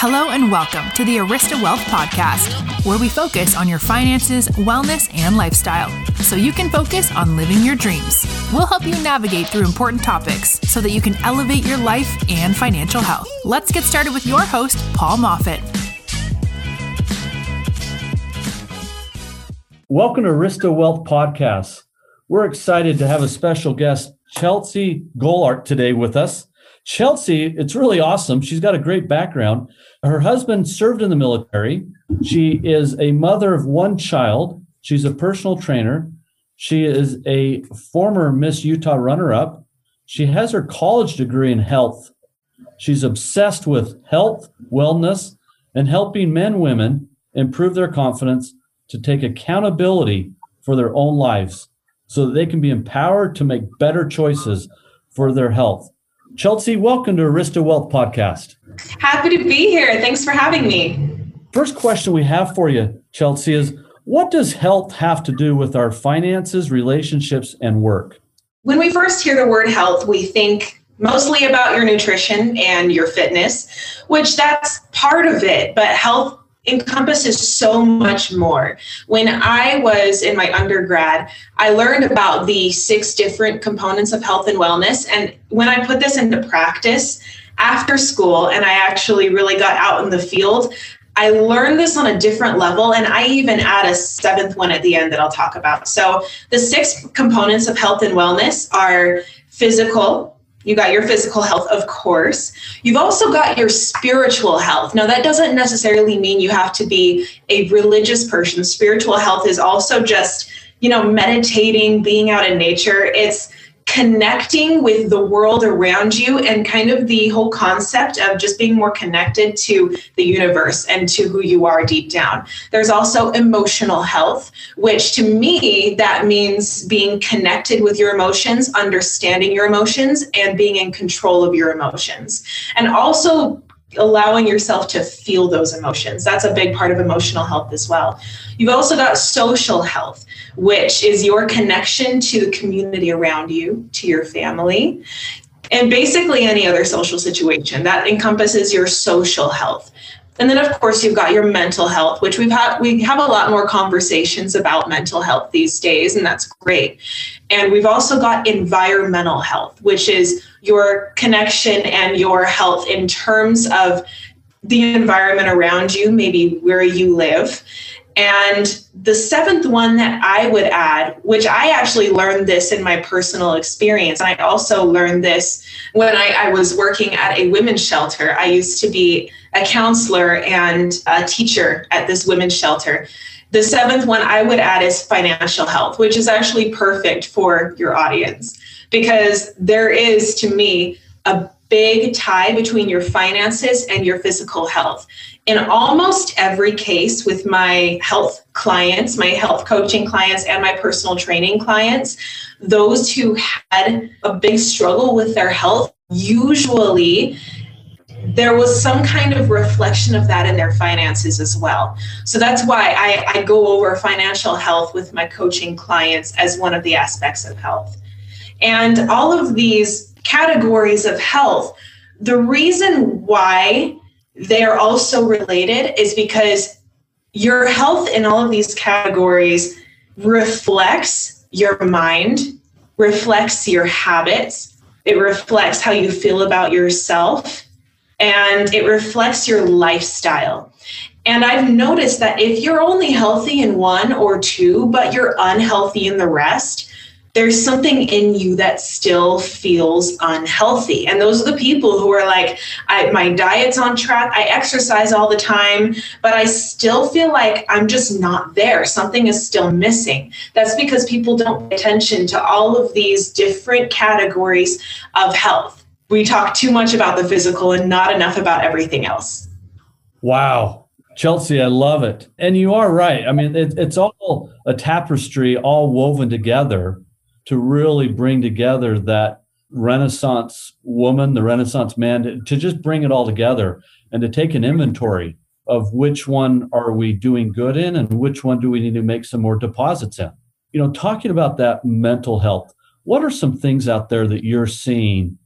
Hello and welcome to the Arista Wealth Podcast, where we focus on your finances, wellness, and lifestyle, so you can focus on living your dreams. We'll help you navigate through important topics so that you can elevate your life and financial health. Let's get started with your host, Paul Moffat. Welcome to Arista Wealth Podcast. We're excited to have a special guest, Chelsea Goulart, today with us. Chelsea, it's really awesome. She's got a great background. Her husband served in the military. She is a mother of one child. She's a personal trainer. She is a former Miss Utah runner-up. She has her college degree in health. She's obsessed with health, wellness, and helping men and women improve their confidence to take accountability for their own lives so that they can be empowered to make better choices for their health. Chelsea, welcome to Arista Wealth Podcast. Happy to be here. Thanks for having me. First question we have for you, Chelsea, is what does health have to do with our finances, relationships, and work? When we first hear the word health, we think mostly about your nutrition and your fitness, which that's part of it, but health encompasses so much more. When I was in my undergrad, I learned about the 6 different components of health and wellness. And when I put this into practice after school, and I actually really got out in the field, I learned this on a different level. And I even add a 7th one at the end that I'll talk about. So the 6 components of health and wellness are physical. You got your physical health, of course. You've also got your spiritual health. Now, that doesn't necessarily mean you have to be a religious person. Spiritual health is also just, meditating, being out in nature. It's connecting with the world around you and kind of the whole concept of just being more connected to the universe and to who you are deep down. There's also emotional health, which to me, that means being connected with your emotions, understanding your emotions, and being in control of your emotions. And also allowing yourself to feel those emotions. That's a big part of emotional health as well. You've also got social health, which is your connection to the community around you, to your family, and basically any other social situation. That encompasses your social health. And then, of course, you've got your mental health, which we have a lot more conversations about mental health these days, and that's great. And we've also got environmental health, which is your connection and your health in terms of the environment around you, maybe where you live. And the 7th one that I would add, which I actually learned this in my personal experience, and I also learned this when I was working at a women's shelter. I used to be a counselor and a teacher at this women's shelter. The 7th one I would add is financial health, which is actually perfect for your audience, because there is, to me, a big tie between your finances and your physical health. In almost every case with my health clients, my health coaching clients, and my personal training clients, those who had a big struggle with their health, usually there was some kind of reflection of that in their finances as well. So that's why I go over financial health with my coaching clients as one of the aspects of health. And all of these categories of health, the reason why they're also related is because your health in all of these categories reflects your mind, reflects your habits, it reflects how you feel about yourself, and it reflects your lifestyle. And I've noticed that if you're only healthy in one or two, but you're unhealthy in the rest, there's something in you that still feels unhealthy. And those are the people who are like, my diet's on track, I exercise all the time, but I still feel like I'm just not there. Something is still missing. That's because people don't pay attention to all of these different categories of health. We talk too much about the physical and not enough about everything else. Wow. Chelsea, I love it. And you are right. I mean, it's all a tapestry, all woven together, to really bring together that Renaissance woman, the Renaissance man, to just bring it all together and to take an inventory of which one are we doing good in and which one do we need to make some more deposits in. Talking about that mental health, what are some things out there that you're seeing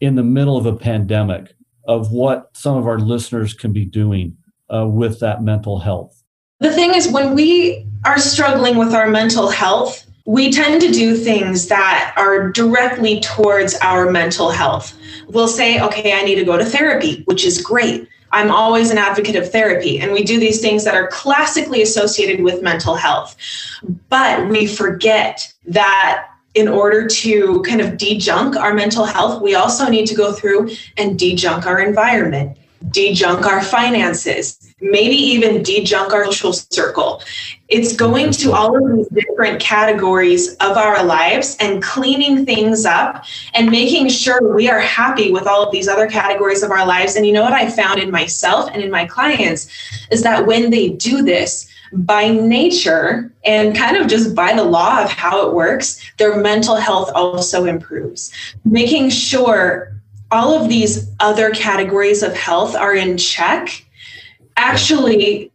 in the middle of a pandemic of what some of our listeners can be doing with that mental health? The thing is, when we are struggling with our mental health, we tend to do things that are directly towards our mental health. We'll say, okay, I need to go to therapy, which is great. I'm always an advocate of therapy. And we do these things that are classically associated with mental health. But we forget that in order to kind of de-junk our mental health, we also need to go through and de-junk our environment, de-junk our finances, maybe even de-junk our social circle. It's going to all of these different categories of our lives and cleaning things up and making sure we are happy with all of these other categories of our lives. And you know what I found in myself and in my clients is that when they do this, by nature and kind of just by the law of how it works, their mental health also improves. Making sure all of these other categories of health are in check actually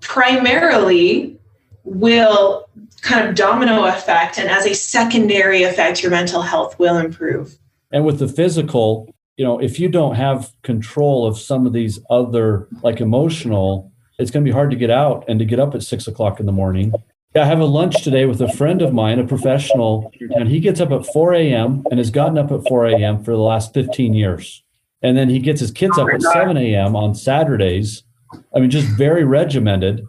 primarily will kind of domino effect, and as a secondary effect, your mental health will improve. And with the physical, you know, if you don't have control of some of these other, like emotional, it's going to be hard to get out and to get up at 6 o'clock in the morning. I have a lunch today with a friend of mine, a professional, and he gets up at 4 a.m. and has gotten up at 4 a.m. for the last 15 years. And then he gets his kids up at 7 a.m. on Saturdays. I mean, just very regimented,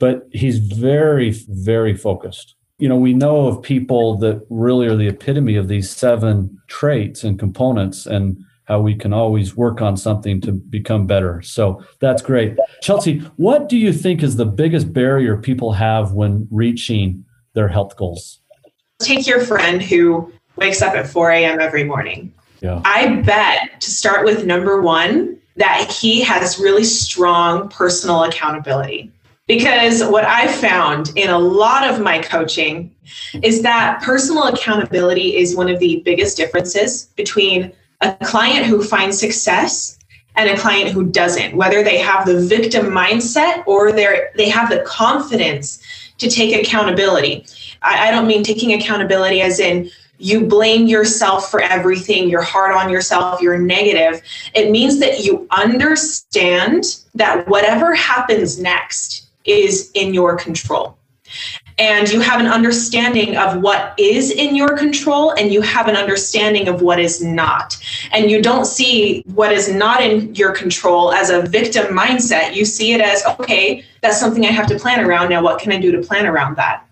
but he's very, very focused. You know, we know of people that really are the epitome of these 7 traits and components, and how we can always work on something to become better. So that's great. Chelsea, what do you think is the biggest barrier people have when reaching their health goals? Take your friend who wakes up at 4 a.m. every morning. Yeah. I bet, to start with number one, that he has really strong personal accountability. Because what I found in a lot of my coaching is that personal accountability is one of the biggest differences between a client who finds success and a client who doesn't, whether they have the victim mindset or they have the confidence to take accountability. I don't mean taking accountability as in you blame yourself for everything, you're hard on yourself, you're negative. It means that you understand that whatever happens next is in your control. And you have an understanding of what is in your control, and you have an understanding of what is not. And you don't see what is not in your control as a victim mindset. You see it as, okay, that's something I have to plan around. Now, what can I do to plan around that?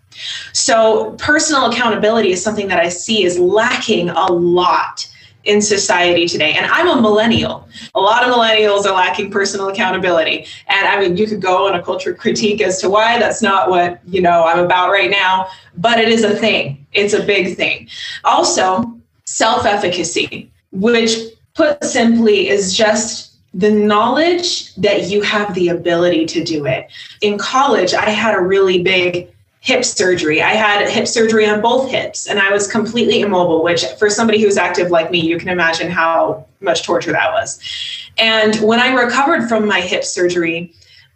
So personal accountability is something that I see is lacking a lot in society today. And I'm a millennial. A lot of millennials are lacking personal accountability. And I mean, you could go on a culture critique as to why. That's not what, you know, I'm about right now, but it is a thing. It's a big thing. Also, self-efficacy, which put simply is just the knowledge that you have the ability to do it. In college, I had a really big hip surgery. I had hip surgery on both hips and I was completely immobile, which for somebody who's active like me, you can imagine how much torture that was. And when I recovered from my hip surgery,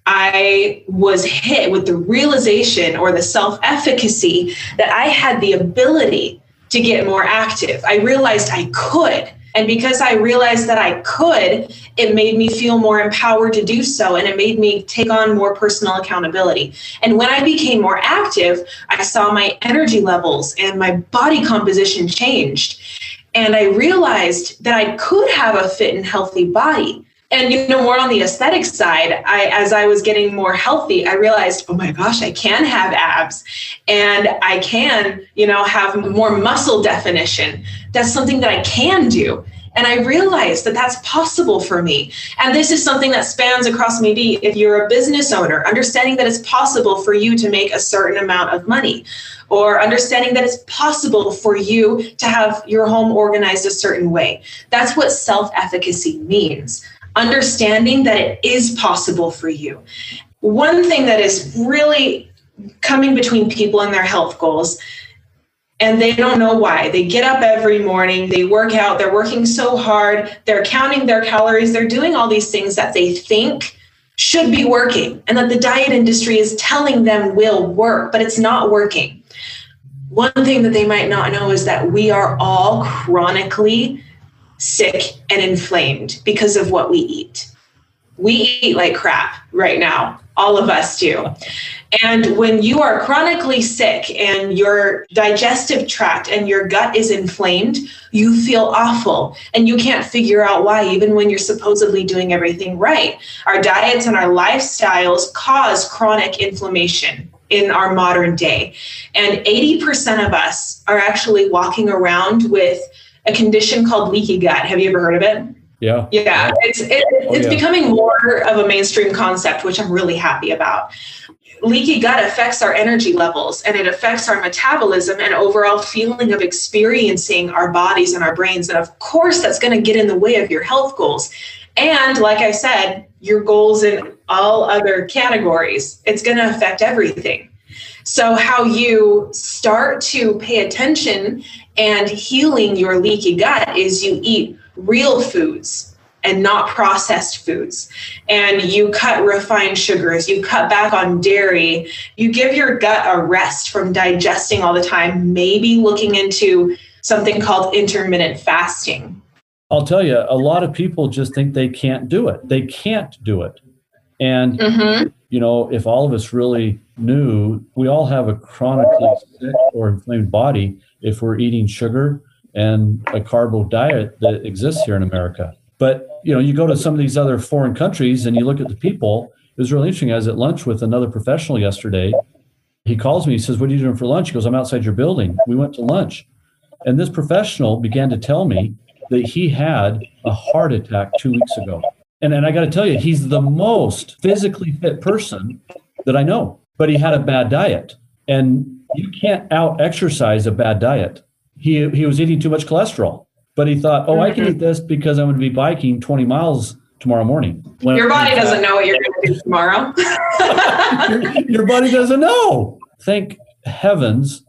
I was hit with the realization or the self-efficacy that I had the ability to get more active. I realized I could. And because I realized that I could, it made me feel more empowered to do so. And it made me take on more personal accountability. And when I became more active, I saw my energy levels and my body composition changed. And I realized that I could have a fit and healthy body. And, you know, more on the aesthetic side, as I was getting more healthy, I realized, oh my gosh, I can have abs and I can, you know, have more muscle definition. That's something that I can do. And I realized that that's possible for me. And this is something that spans across maybe if you're a business owner, understanding that it's possible for you to make a certain amount of money, or understanding that it's possible for you to have your home organized a certain way. That's what self-efficacy means. Understanding that it is possible for you. One thing that is really coming between people and their health goals, and they don't know why. They get up every morning, they work out, they're working so hard, they're counting their calories, they're doing all these things that they think should be working and that the diet industry is telling them will work, but it's not working. One thing that they might not know is that we are all chronically sick and inflamed because of what we eat. We eat like crap right now. All of us do. And when you are chronically sick and your digestive tract and your gut is inflamed, you feel awful and you can't figure out why, even when you're supposedly doing everything right. Our diets and our lifestyles cause chronic inflammation in our modern day. And 80% of us are actually walking around with a condition called leaky gut. Have you ever heard of it? Yeah. Yeah. It's becoming more of a mainstream concept, which I'm really happy about. Leaky gut affects our energy levels and it affects our metabolism and overall feeling of experiencing our bodies and our brains. And of course, that's going to get in the way of your health goals. And like I said, your goals in all other categories, it's going to affect everything. So how you start to pay attention and healing your leaky gut is you eat real foods and not processed foods. And you cut refined sugars, you cut back on dairy, you give your gut a rest from digesting all the time, maybe looking into something called intermittent fasting. I'll tell you, a lot of people just think they can't do it. They can't do it. And, you know, if all of us really knew, we all have a chronically sick or inflamed body if we're eating sugar and a carbo diet that exists here in America. But, you know, you go to some of these other foreign countries and you look at the people. It was really interesting. I was at lunch with another professional yesterday. He calls me, he says, "What are you doing for lunch?" He goes, "I'm outside your building." We went to lunch. And this professional began to tell me that he had a heart attack 2 weeks ago. And I got to tell you, he's the most physically fit person that I know, but he had a bad diet. And you can't out-exercise a bad diet. He was eating too much cholesterol, but he thought, oh, I can eat this because I'm going to be biking 20 miles tomorrow morning. Your body doesn't know what you're going to do tomorrow. Your body doesn't know. Thank heavens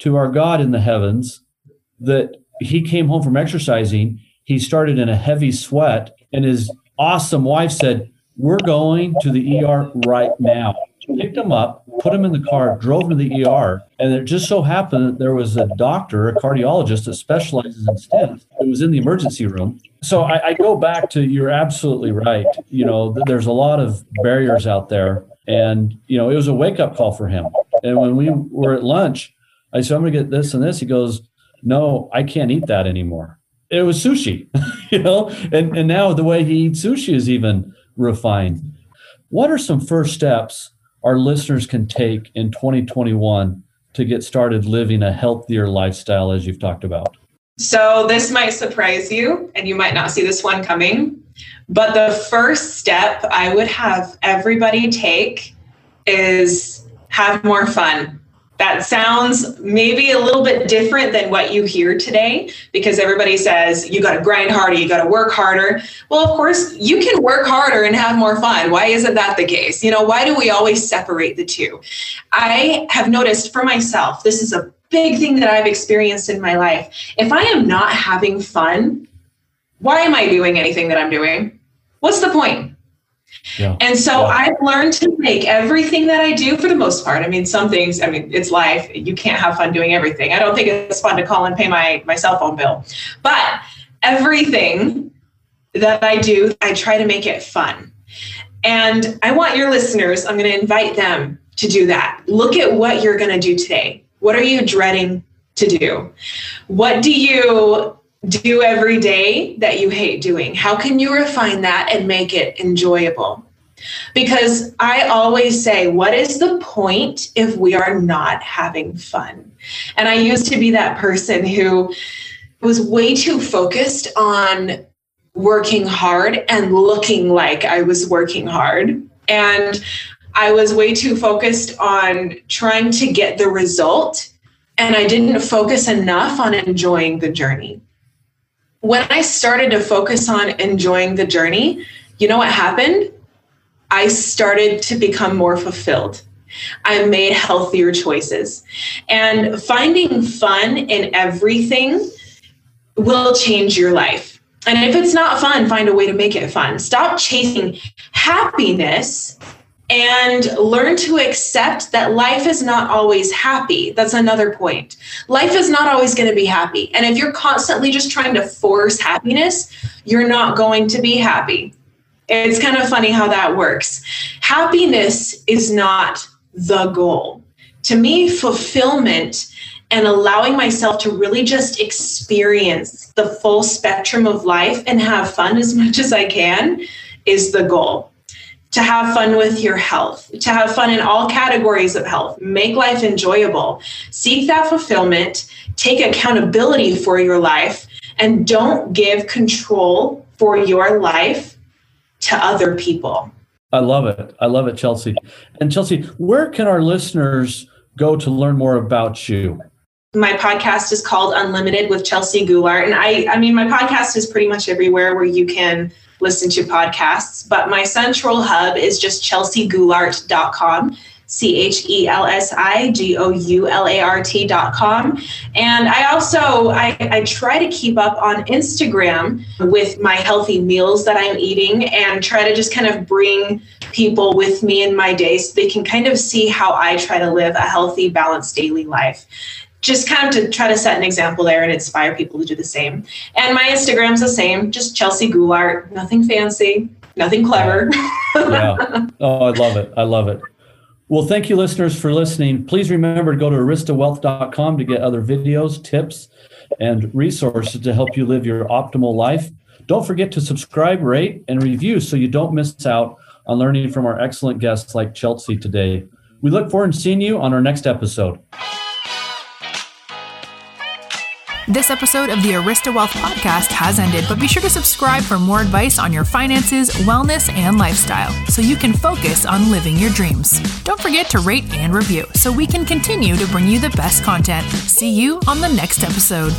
to our God in the heavens that he came home from exercising. He started in a heavy sweat and his awesome wife said, "We're going to the ER right now." Picked him up, put him in the car, drove him to the ER. And it just so happened that there was a doctor, a cardiologist that specializes in stents, who was in the emergency room. So I go back to, you're absolutely right. You know, there's a lot of barriers out there. And, you know, it was a wake up call for him. And when we were at lunch, I said, "I'm going to get this and this." He goes, "No, I can't eat that anymore." It was sushi, you know, and now the way he eats sushi is even refined. What are some first steps our listeners can take in 2021 to get started living a healthier lifestyle, as you've talked about? So this might surprise you, and you might not see this one coming, but the first step I would have everybody take is have more fun. That sounds maybe a little bit different than what you hear today, because everybody says, you got to grind harder, you got to work harder. Well, of course, you can work harder and have more fun. Why isn't that the case? You know, why do we always separate the two? I have noticed for myself, this is a big thing that I've experienced in my life. If I am not having fun, why am I doing anything that I'm doing? What's the point? Yeah. And so I've learned to make everything that I do, for the most part. I mean, some things, I mean, it's life. You can't have fun doing everything. I don't think it's fun to call and pay my cell phone bill. But everything that I do, I try to make it fun. And I want your listeners, I'm going to invite them to do that. Look at what you're going to do today. What are you dreading to do? What do you do every day that you hate doing? How can you refine that and make it enjoyable? Because I always say, what is the point if we are not having fun? And I used to be that person who was way too focused on working hard and looking like I was working hard. And I was way too focused on trying to get the result. And I didn't focus enough on enjoying the journey. When I started to focus on enjoying the journey, you know what happened? I started to become more fulfilled. I made healthier choices. And finding fun in everything will change your life. And if it's not fun, find a way to make it fun. Stop chasing happiness and learn to accept that life is not always happy. That's another point. Life is not always going to be happy. And if you're constantly just trying to force happiness, you're not going to be happy. It's kind of funny how that works. Happiness is not the goal. To me, fulfillment and allowing myself to really just experience the full spectrum of life and have fun as much as I can is the goal. To have fun with your health, to have fun in all categories of health, make life enjoyable, seek that fulfillment, take accountability for your life, and don't give control for your life to other people. I love it. I love it, Chelsea. And Chelsea, where can our listeners go to learn more about you? My podcast is called Unlimited with Chelsea Goulart. And I mean, my podcast is pretty much everywhere where you can listen to podcasts, but my central hub is just chelseagoulart.com, chelseagoulart.com. And I also, I try to keep up on Instagram with my healthy meals that I'm eating and try to just kind of bring people with me in my day so they can kind of see how I try to live a healthy, balanced daily life. Just kind of to try to set an example there and inspire people to do the same. And my Instagram's the same, just Chelsea Goulart, nothing fancy, nothing clever. Yeah. Oh, I love it. I love it. Well, thank you, listeners, for listening. Please remember to go to AristaWealth.com to get other videos, tips, and resources to help you live your optimal life. Don't forget to subscribe, rate, and review so you don't miss out on learning from our excellent guests like Chelsea today. We look forward to seeing you on our next episode. This episode of the Arista Wealth Podcast has ended, but be sure to subscribe for more advice on your finances, wellness, and lifestyle so you can focus on living your dreams. Don't forget to rate and review so we can continue to bring you the best content. See you on the next episode.